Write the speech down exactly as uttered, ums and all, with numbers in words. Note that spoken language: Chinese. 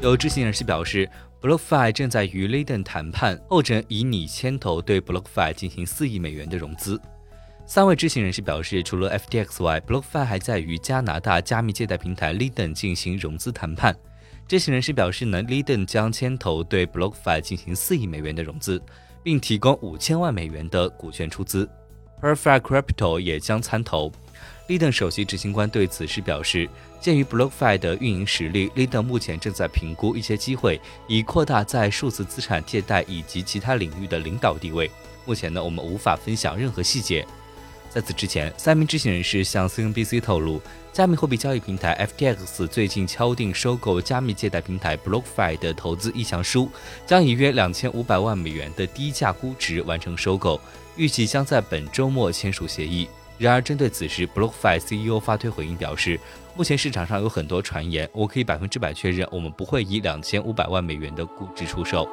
有知情人士表示， BlockFi 正在与 Ledn 谈判，后者以你牵头对 BlockFi 进行四亿美元的融资。三位知情人士表示，除了 F T X 外， BlockFi 还在与加拿大加密借贷平台 Ledn 进行融资谈判。知情人士表示呢 Ledn 将牵头对 BlockFi 进行四亿美元的融资，并提供五千万美元的股权出资。Perfect Capital 也将参投。Ledn 首席执行官对此事表示，鉴于 BlockFi 的运营实力， Ledn 目前正在评估一些机会，以扩大在数字资产借贷以及其他领域的领导地位。目前呢，我们无法分享任何细节。在此之前，三名知情人士向 C N B C 透露，加密货币交易平台 F T X 最近敲定收购加密借贷平台 BlockFi 的投资意向书，将以约两千五百万美元的低价估值完成收购，预计将在本周末签署协议。然而，针对此事 ，BlockFi C E O 发推回应表示，目前市场上有很多传言，我可以百分之百确认，我们不会以两千五百万美元的估值出售。